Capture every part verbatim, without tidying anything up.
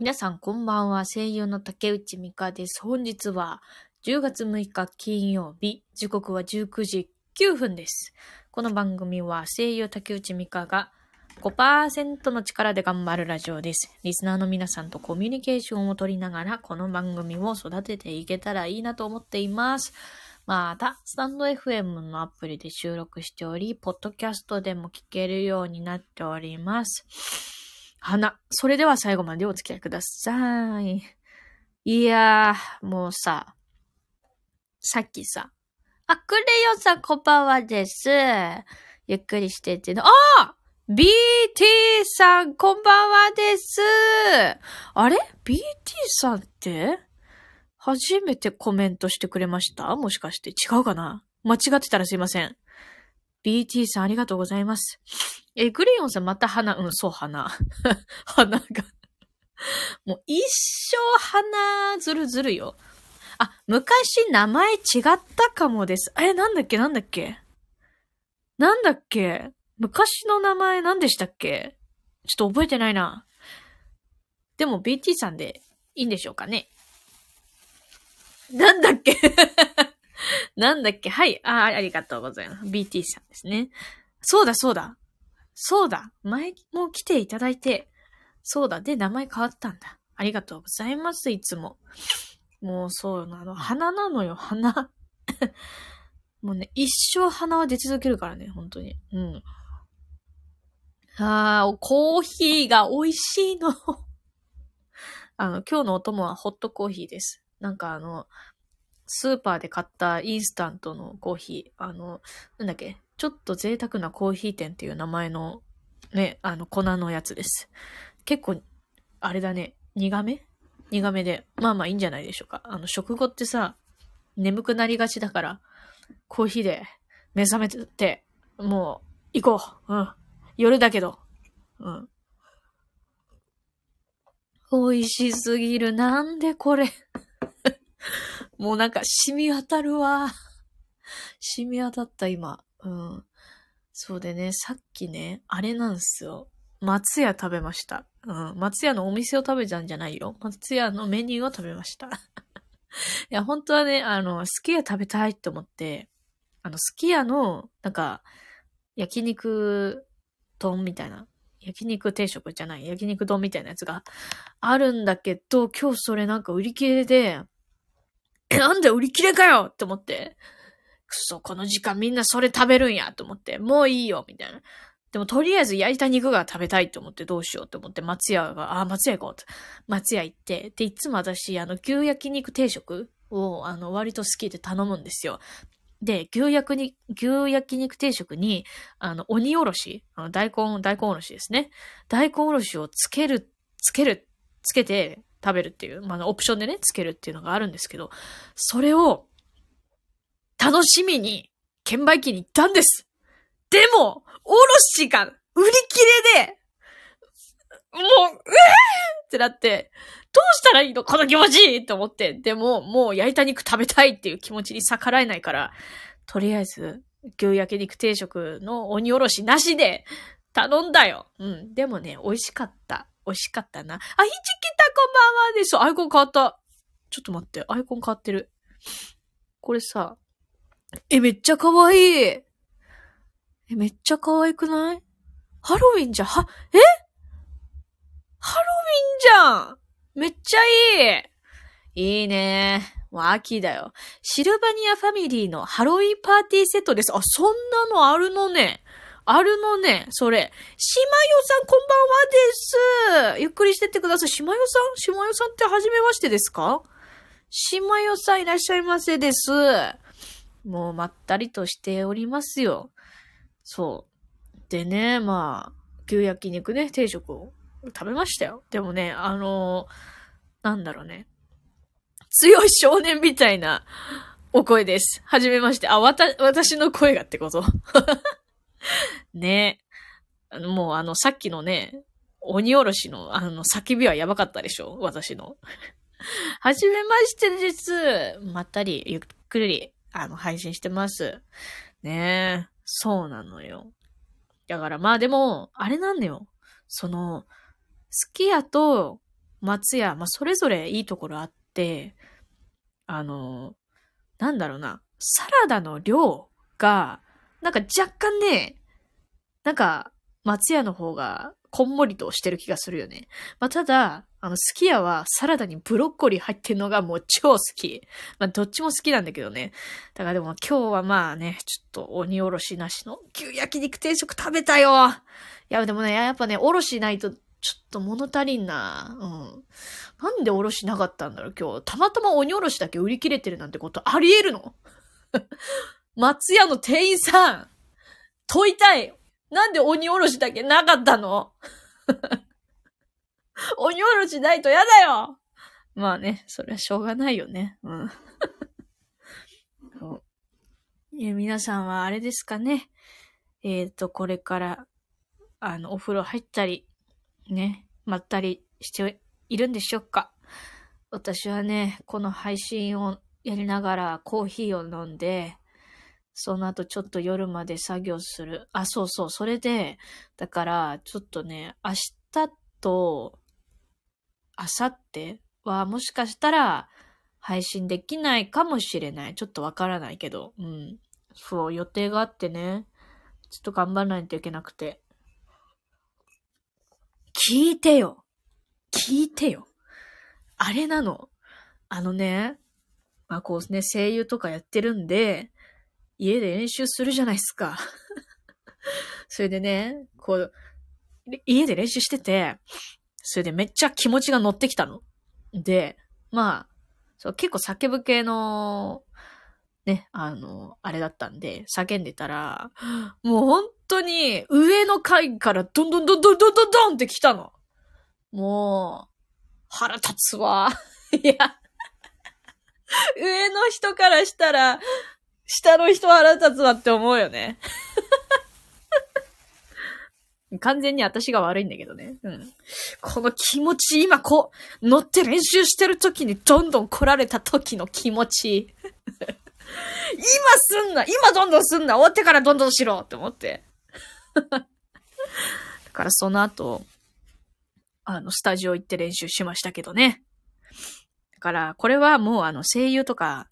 皆さんこんばんは、声優の竹内美香です。本日はじゅうがつむいか金曜日、時刻はじゅうくじきゅうふんです。この番組は声優竹内美香が ごパーセント の力で頑張るラジオです。リスナーの皆さんとコミュニケーションを取りながらこの番組を育てていけたらいいなと思っています。また、スタンド エフエム のアプリで収録しており、ポッドキャストでも聞けるようになっております。花。それでは最後までお付き合いください。いやー、もうさ、さっきさ、あ、クレヨさんこんばんはです。ゆっくりしてっての、あー !ビーティー さんこんばんはです。あれ ?ビーティー さんって初めてコメントしてくれました？もしかして違うかな？間違ってたらすいません。ビーティー さんありがとうございます。え、グレヨンさんまた花、うん、そう、花。花が。もう一生花ずるずるよ。あ、昔名前違ったかもです。え、なんだっけなんだっけなんだっけ昔の名前なんでしたっけ？ちょっと覚えてないな。でも ビーティー さんでいいんでしょうかね。なんだっけなんだっけはい。あ、ありがとうございます。ビーティー さんですね。そうだ、そうだ。そうだ。前も来ていただいて。そうだ。で、名前変わったんだ。ありがとうございます。いつも。もう、そうなの。花なのよ、花。もうね、一生花は出続けるからね、本当に。うん。あー、コーヒーが美味しいの。あの、今日のお供はホットコーヒーです。なんかあの、スーパーで買ったインスタントのコーヒー、あの、なんだっけ、ちょっと贅沢なコーヒー店っていう名前の、ね、あの、粉のやつです。結構、あれだね、苦め？苦めで、まあまあいいんじゃないでしょうか。あの、食後ってさ、眠くなりがちだから、コーヒーで目覚めて、もう、行こう。うん。夜だけど。うん。美味しすぎる。なんでこれ。もうなんか染み渡るわ。染み渡った今。うん。そうでね、さっきね、あれなんですよ。松屋食べました。うん。松屋のお店を食べたんじゃないよ。松屋のメニューを食べました。いや、本当はね、あの、すき家食べたいって思って、あの、すき家の、なんか、焼肉丼みたいな。焼肉定食じゃない。焼肉丼みたいなやつがあるんだけど、今日それなんか売り切れで、なんで売り切れかよって思って。くそ、この時間みんなそれ食べるんやと思って。もういいよみたいな。でもとりあえず焼いた肉が食べたいと思ってどうしようと思って松屋が、あ、松屋行こうと。松屋行って。で、いつも私、あの、牛焼肉定食を、あの、割と好きで頼むんですよ。で、牛焼に、牛焼肉定食に、あの、鬼おろし、あの、大根、大根おろしですね。大根おろしをつける、つける、つけて、食べるっていう、まあ、オプションでね、つけるっていうのがあるんですけど、それを、楽しみに、券売機に行ったんです。でも、おろしが、売り切れで、もう、えぇーってなって、どうしたらいいのこの気持ちいいと思って、でも、もう焼いた肉食べたいっていう気持ちに逆らえないから、とりあえず、牛焼肉定食の鬼おろしなしで、頼んだよ。うん。でもね、美味しかった。美味しかったな。あ、ひじきたこんばんはです。アイコン変わった。ちょっと待って。アイコン変わってる。これさ。え、めっちゃ可愛い。え、めっちゃ可愛くない？ハロウィンじゃん。は、え？ハロウィンじゃん。めっちゃいい。いいね。もう秋だよ。シルバニアファミリーのハロウィンパーティーセットです。あ、そんなのあるのね。あるのね、それ。しまよさんこんばんはです。ゆっくりしてってください。しまよさん？しまよさんって初めましてですか？しまよさんいらっしゃいませです。もうまったりとしておりますよ。そう。でね、まあ、牛焼肉ね、定食を食べましたよ。でもね、あのー、なんだろうね。強い少年みたいなお声です。はじめまして。あ、わた、私の声がってこと。ねえ。もうあの、さっきのね、鬼おろしのあの、叫びはやばかったでしょ？私の。はじめましてです。まったり、ゆっくり、あの、配信してます。ねえ。そうなのよ。だからまあでも、あれなんだよ。その、すき家と松屋、まあ、それぞれいいところあって、あの、なんだろうな、サラダの量が、なんか若干ね、なんか松屋の方がこんもりとしてる気がするよね。まあ、ただ、あの、すき家はサラダにブロッコリー入ってるのがもう超好き。まあ、どっちも好きなんだけどね。だからでも今日はまあね、ちょっと鬼おろしなしの牛焼肉定食食べたよ。いや、でもね、やっぱね、おろしないとちょっと物足りんな。うん。なんでおろしなかったんだろう、今日。たまたま鬼おろしだけ売り切れてるなんてことあり得るの？松屋の店員さん、問いたい。なんで鬼おろしだけなかったの？鬼おろしないとやだよ。まあね、それはしょうがないよね。うん。いや、皆さんはあれですかね。えっと、これから、あの、お風呂入ったり、ね、まったりしているんでしょうか。私はね、この配信をやりながらコーヒーを飲んで、その後ちょっと夜まで作業する。あ、そうそう、それで、だから、ちょっとね、明日と、あさってはもしかしたら配信できないかもしれない。ちょっとわからないけど。うん。そう、予定があってね。ちょっと頑張らないといけなくて。聞いてよ。聞いてよ。あれなの。あのね、まあこうね、声優とかやってるんで、家で練習するじゃないですか。それでね、こう、家で練習してて、それでめっちゃ気持ちが乗ってきたの。で、まあ、そう結構叫ぶ系の、ね、あの、あれだったんで、叫んでたら、もう本当に上の階からどんどんどんどんどんどんどんって来たの。もう、腹立つわ。いや、上の人からしたら、下の人は腹立つわって思うよね。完全に私が悪いんだけどね。うん。この気持ち、今こう、乗って練習してる時にどんどん来られた時の気持ち。今すんな！今どんどんすんな！終わってからどんどんしろって思って。だからその後、あの、スタジオ行って練習しましたけどね。だから、これはもうあの、声優とか、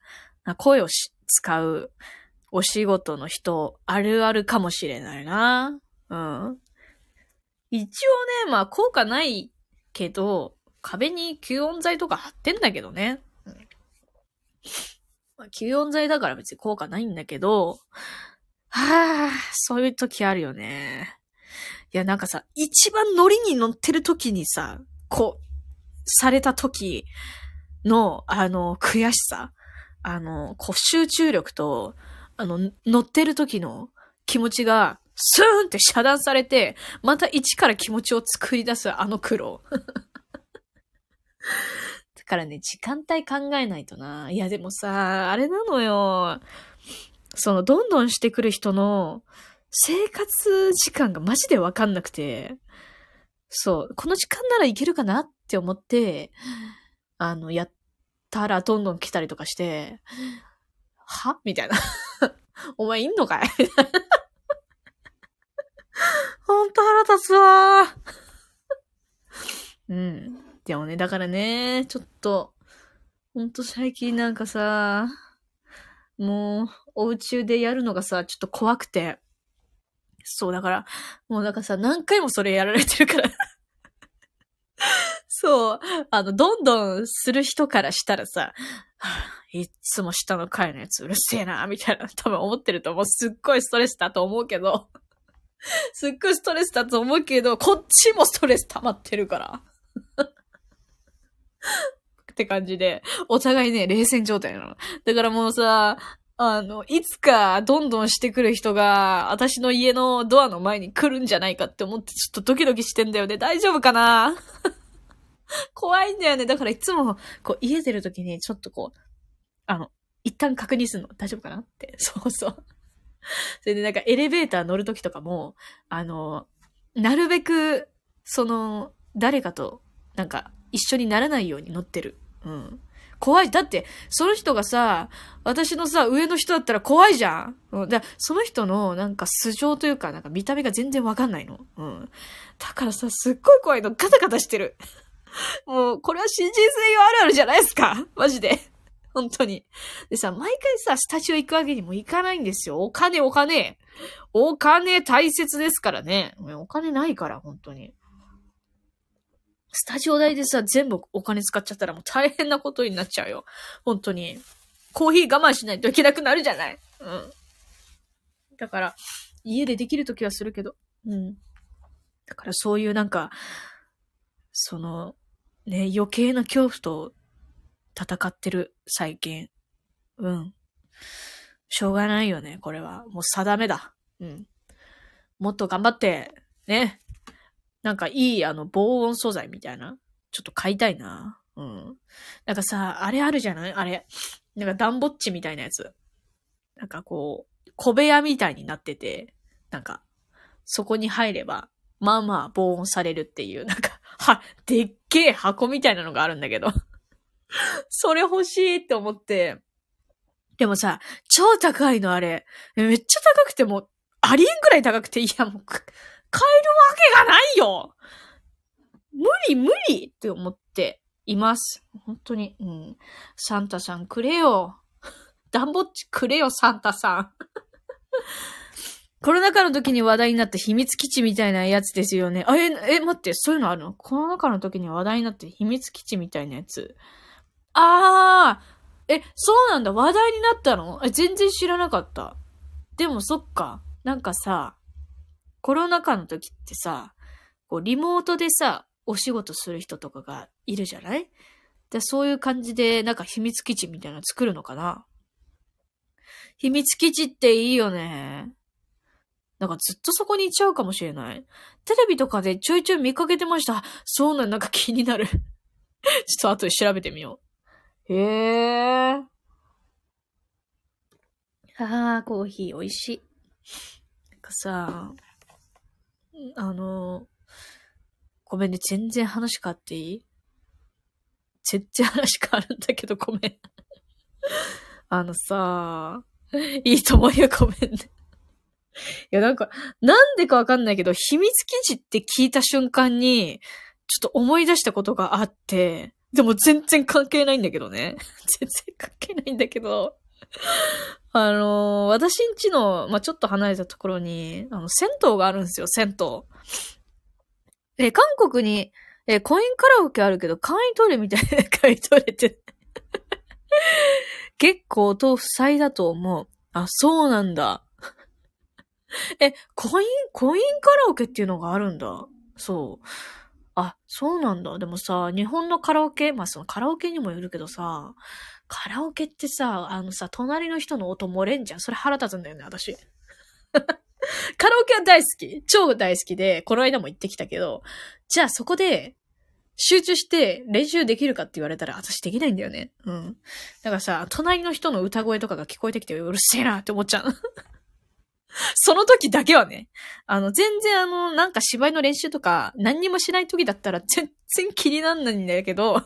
声をし使うお仕事の人、あるあるかもしれないな。うん。一応ね、まあ効果ないけど、壁に吸音材とか貼ってんだけどね。うんまあ、吸音材だから別に効果ないんだけど、はぁ、そういう時あるよね。いや、なんかさ、一番ノリに乗ってる時にさ、こう、された時の、あの、悔しさ、あの、こう集中力と、あの、乗ってる時の気持ちが、スーンって遮断されて、また一から気持ちを作り出すあの苦労。だからね、時間帯考えないとな。いやでもさ、あれなのよ。その、どんどんしてくる人の生活時間がマジでわかんなくて、そう、この時間ならいけるかなって思って、あの、やったらどんどん来たりとかして、は？みたいな。お前いんのかい？ほんと腹立つわー。うん。でもね、だからね、ちょっと、ほんと最近なんかさ、もう、お家でやるのがさ、ちょっと怖くて。そう、だから、もうなんかさ、何回もそれやられてるから。そう、あの、どんどんする人からしたらさ、いっつも下の階のやつうるせえな、みたいな、多分思ってると思う。すっごいストレスだと思うけど。すっごいストレスだと思うけど、こっちもストレス溜まってるから。って感じで、お互いね、冷戦状態なの。だからもうさ、あの、いつかどんどんしてくる人が、私の家のドアの前に来るんじゃないかって思って、ちょっとドキドキしてんだよね。大丈夫かな？怖いんだよね。だからいつも、こう、家出るときに、ちょっとこう、あの、一旦確認するの。大丈夫かなって。そうそう。それでなんかエレベーター乗るときとかも、あの、なるべく、その、誰かと、なんか、一緒にならないように乗ってる。うん。怖い。だって、その人がさ、私のさ、上の人だったら怖いじゃん。うん。だからその人の、なんか素性というか、なんか見た目が全然わかんないの。うん。だからさ、すっごい怖いの。ガタガタしてる。もう、これは新人専用あるあるじゃないですか。マジで。本当に。でさ、毎回さ、スタジオ行くわけにもいかないんですよ。お金、お金。お金大切ですからね。お金ないから、本当に。スタジオ代でさ、全部お金使っちゃったらもう大変なことになっちゃうよ。本当に。コーヒー我慢しないといけなくなるじゃない。うん。だから、家でできるときはするけど。うん。だからそういうなんか、その、ね、余計な恐怖と戦ってる、最近。うん。しょうがないよね、これは。もう定めだ。うん。もっと頑張って、ね。なんかいい、あの、防音素材みたいな。ちょっと買いたいな。うん。なんかさ、あれあるじゃない？あれ。なんか暖房地みたいなやつ。なんかこう、小部屋みたいになってて、なんか、そこに入れば、まあまあ防音されるっていう、なんか、は、でっけえ箱みたいなのがあるんだけど。それ欲しいって思って。でもさ、超高いのあれ。めっちゃ高くても、ありえんぐらい高くて、いやもう、買えるわけがないよ！無理無理って思っています。本当に。うん。サンタさんくれよ。ダンボッチくれよ、サンタさん。コロナ禍の時に話題になった秘密基地みたいなやつですよね。あ、え、え、待って、そういうのあるの？コロナ禍の時に話題になった秘密基地みたいなやつ。あー、え、そうなんだ。話題になったの？え、全然知らなかった。でもそっか。なんかさ、コロナ禍の時ってさ、こうリモートでさ、お仕事する人とかがいるじゃない？で、そういう感じで、なんか秘密基地みたいなの作るのかな？秘密基地っていいよね。なんかずっとそこにいちゃうかもしれない。テレビとかでちょいちょい見かけてました。そうなん、なんか気になる。ちょっと後で調べてみよう。へー。あー、コーヒー美味しい。なんかさ、あの、ごめんね、全然話変わっていい？全然話変わるんだけどごめん。あのさ、いいと思うよ、ごめんね。いや、なんか、なんでかわかんないけど、秘密基地って聞いた瞬間に、ちょっと思い出したことがあって、でも全然関係ないんだけどね。全然関係ないんだけど。あのー、私んちの、まあ、ちょっと離れたところに、あの、銭湯があるんですよ、銭湯。え、韓国に、え、コインカラオケあるけど、簡易トイレみたいな簡易トイレって。結構と不細だと思う。あ、そうなんだ。え、コイン、コインカラオケっていうのがあるんだ。そう。あ、そうなんだ。でもさ、日本のカラオケ、まあそのカラオケにもよるけどさ、カラオケってさ、あのさ、隣の人の音漏れんじゃん。それ腹立つんだよね、私。カラオケは大好き。超大好きで、この間も行ってきたけど、じゃあそこで、集中して練習できるかって言われたら、私できないんだよね。うん。だからさ、隣の人の歌声とかが聞こえてきて、うるせえなって思っちゃう。その時だけはね、あの、全然あの、なんか芝居の練習とか、何にもしない時だったら全然気になんないんだけど、は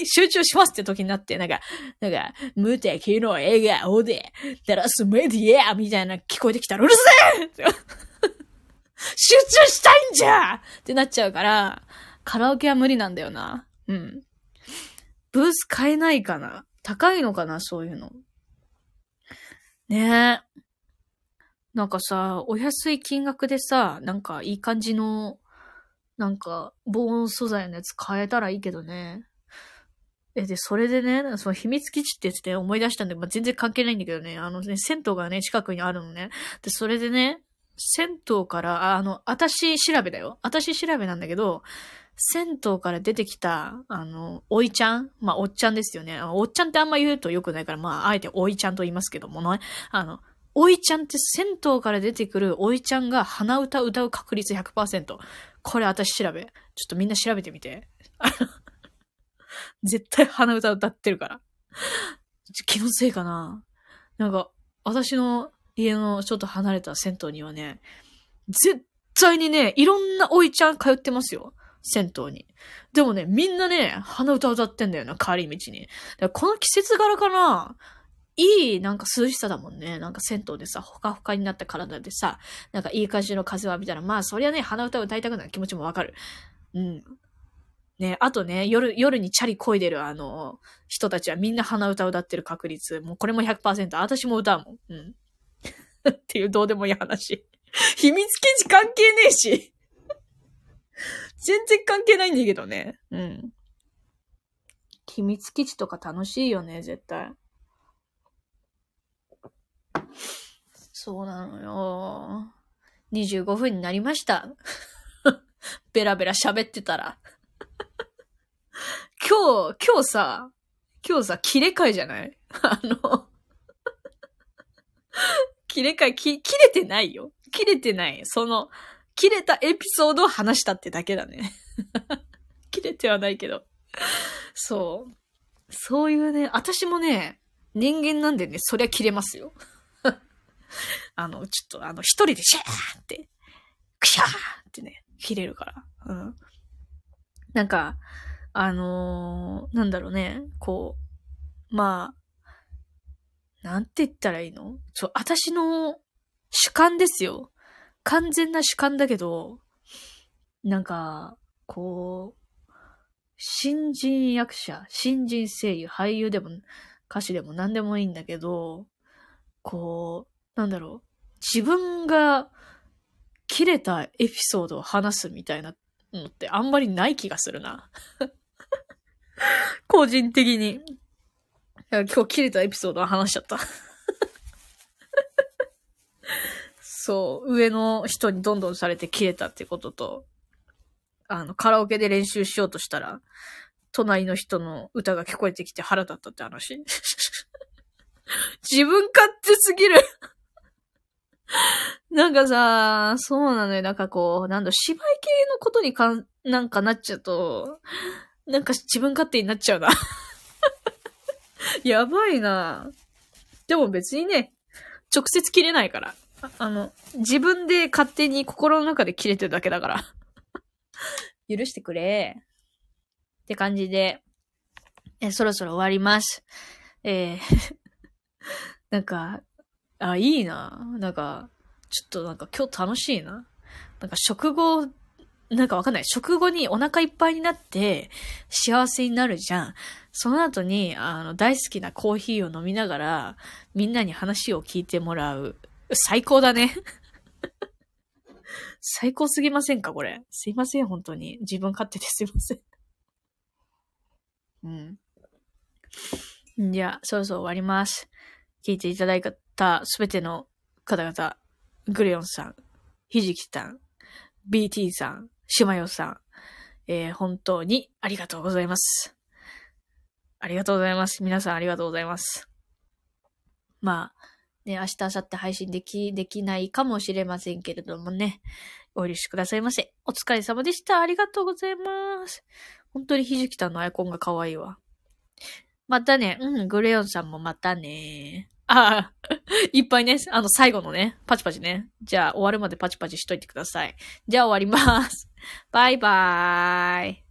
い、集中しますって時になって、なんか、なんか、無敵の笑顔で、鳴らすメディアみたいな聞こえてきたら、うるせえって集中したいんじゃってなっちゃうから、カラオケは無理なんだよな。うん。ブース買えないかな？高いのかな？そういうの。ねえ。なんかさ、お安い金額でさ、なんかいい感じの、なんか防音素材のやつ買えたらいいけどね。え、で、それでね、その秘密基地って言って思い出したんで、まあ、全然関係ないんだけどね、あのね、銭湯がね、近くにあるのね。で、それでね、銭湯から、あの、私調べだよ。私調べなんだけど、銭湯から出てきた、あの、おいちゃん？まあ、おっちゃんですよね。おっちゃんってあんま言うと良くないから、まあ、あえておいちゃんと言いますけどもね、あの、おいちゃんって銭湯から出てくるおいちゃんが鼻歌歌う確率 ひゃくパーセント。これ私調べ。ちょっとみんな調べてみて。絶対鼻歌歌ってるから。気のせいかな。なんか、私の家のちょっと離れた銭湯にはね、絶対にね、いろんなおいちゃん通ってますよ。銭湯に。でもね、みんなね、鼻歌歌ってんだよな、帰り道に。だからこの季節柄かな。いい、なんか涼しさだもんね。なんか銭湯でさ、ほかほかになった体でさ、なんかいい感じの風を浴びたら、まあそりゃね、鼻歌を歌いたくなる気持ちもわかる。うん。ね、あとね、夜、夜にチャリ漕いでるあの、人たちはみんな鼻歌歌ってる確率。もうこれも ひゃくパーセント。私も歌うもん。うん。っていうどうでもいい話。秘密基地関係ねえし。全然関係ないんだけどね。うん。秘密基地とか楽しいよね、絶対。そうなのよ。にじゅうごふんになりました。ベラベラ喋ってたら。今日、今日さ、今日さ、切れ替えじゃないあの、切れ替え、き、切れてないよ。切れてない。その、切れたエピソードを話したってだけだね。切れてはないけど。そう。そういうね、私もね、人間なんでね、そりゃ切れますよ。あの、ちょっとあの、一人でシャーって、クシャーってね、切れるから。うん。なんか、あのー、なんだろうね、こう、まあ、なんて言ったらいいの？ちょ、私の主観ですよ。完全な主観だけど、なんか、こう、新人役者、新人声優、俳優でも、歌手でも何でもいいんだけど、こう、なんだろう、自分が切れたエピソードを話すみたいな、のってあんまりない気がするな。個人的に。いや、今日切れたエピソードは話しちゃった。そう、上の人にどんどんされて切れたってことと、あの、カラオケで練習しようとしたら、隣の人の歌が聞こえてきて腹立ったって話。自分勝手すぎる。なんかさ、そうなのよ。なんかこう、なんだ、芝居系のことにかん、なんかなっちゃうと、なんか自分勝手になっちゃうな。やばいな。でも別にね、直接切れないから。あ、あの、自分で勝手に心の中で切れてるだけだから。許してくれ。って感じで、え、そろそろ終わります。えー、なんか、あ、いいな。なんか、ちょっとなんか今日楽しいな。なんか食後、なんかわかんない。食後にお腹いっぱいになって幸せになるじゃん。その後に、あの、大好きなコーヒーを飲みながら、みんなに話を聞いてもらう。最高だね。最高すぎませんか、これ。すいません、本当に。自分勝手ですいません。うん。じゃあ、そろそろ終わります。聞いていただいたすべての方々、グレヨンさん、ひじきさん、ビーティー さん、しまよさん、えー、本当にありがとうございます。ありがとうございます。皆さんありがとうございます。まあ、ね、明日、明後日配信でき、できないかもしれませんけれどもね、お許しくださいませ。お疲れ様でした。ありがとうございます。本当にひじきさんのアイコンが可愛いわ。またね、うん、グレヨンさんもまたね。ああ、いっぱいね、あの最後のね、パチパチね。じゃあ終わるまでパチパチしといてください。じゃあ終わります。バイバーイ。